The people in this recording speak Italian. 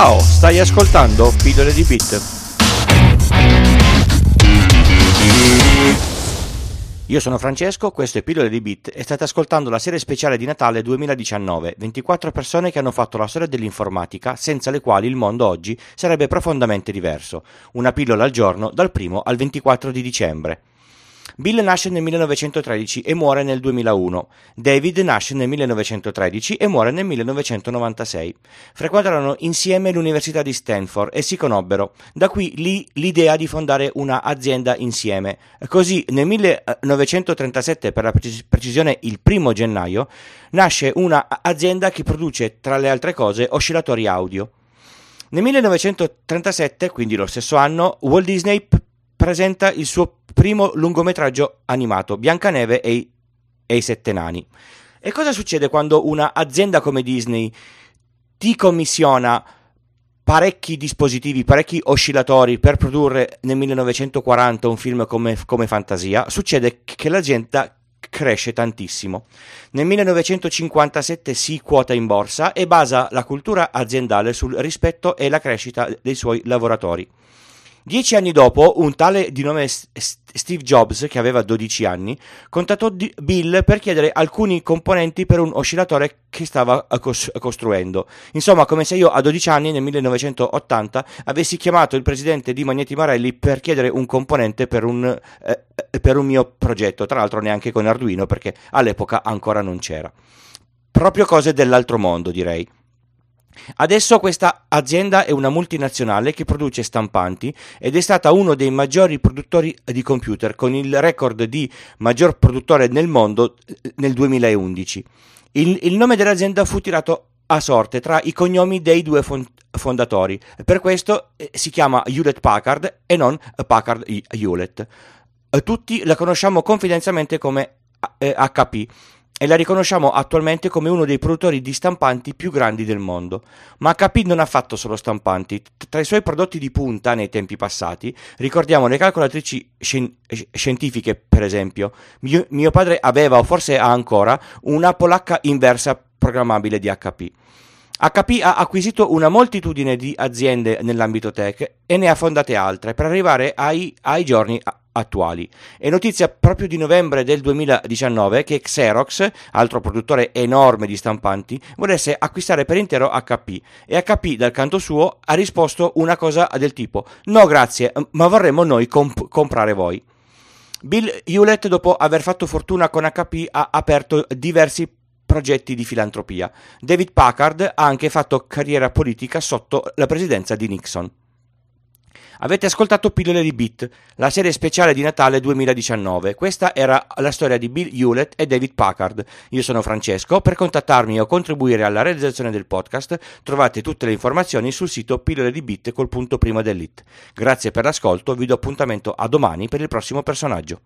Ciao, stai ascoltando Pillole di Bit. Io sono Francesco, questo è Pillole di Bit e state ascoltando la serie speciale di Natale 2019, 24 persone che hanno fatto la storia dell'informatica senza le quali il mondo oggi sarebbe profondamente diverso. Una pillola al giorno dal 1 al 24 di dicembre. Bill nasce nel 1913 e muore nel 2001. David nasce nel 1913 e muore nel 1996. Frequentarono insieme l'Università di Stanford e si conobbero. Da qui l'idea di fondare una azienda insieme. Così nel 1937, per la precisione il 1 gennaio, nasce una azienda che produce, tra le altre cose, oscillatori audio. Nel 1937, quindi lo stesso anno, Walt Disney presenta il suo primo lungometraggio animato, Biancaneve e i Sette Nani. E cosa succede quando una azienda come Disney ti commissiona parecchi dispositivi, parecchi oscillatori per produrre nel 1940 un film come Fantasia? Succede che l'azienda cresce tantissimo. Nel 1957 si quota in borsa e basa la cultura aziendale sul rispetto e la crescita dei suoi lavoratori. 10 anni dopo, un tale di nome Steve Jobs, che aveva 12 anni, contattò Bill per chiedere alcuni componenti per un oscillatore che stava costruendo. Insomma, come se io a 12 anni, nel 1980, avessi chiamato il presidente di Magneti Marelli per chiedere un componente per un mio progetto, tra l'altro neanche con Arduino, perché all'epoca ancora non c'era. Proprio cose dell'altro mondo, direi. Adesso questa azienda è una multinazionale che produce stampanti ed è stata uno dei maggiori produttori di computer, con il record di maggior produttore nel mondo nel 2011. Il nome dell'azienda fu tirato a sorte tra i cognomi dei due fondatori, per questo si chiama Hewlett Packard e non Packard Hewlett. Tutti la conosciamo confidenzialmente come HP. E la riconosciamo attualmente come uno dei produttori di stampanti più grandi del mondo. Ma HP non ha fatto solo stampanti. Tra i suoi prodotti di punta nei tempi passati, ricordiamo le calcolatrici scientifiche, per esempio. Mio padre aveva, o forse ha ancora, una polacca inversa programmabile di HP. HP ha acquisito una moltitudine di aziende nell'ambito tech e ne ha fondate altre per arrivare ai giorni attuali. È notizia proprio di novembre del 2019 che Xerox, altro produttore enorme di stampanti, volesse acquistare per intero HP e HP dal canto suo ha risposto una cosa del tipo: no grazie, ma vorremmo noi comprare voi. Bill Hewlett, dopo aver fatto fortuna con HP, ha aperto diversi progetti di filantropia. David Packard ha anche fatto carriera politica sotto la presidenza di Nixon. Avete ascoltato Pillole di Bit, la serie speciale di Natale 2019. Questa era la storia di Bill Hewlett e David Packard. Io sono Francesco. Per contattarmi o contribuire alla realizzazione del podcast trovate tutte le informazioni sul sito pilloledibit.it. Grazie per l'ascolto, vi do appuntamento a domani per il prossimo personaggio.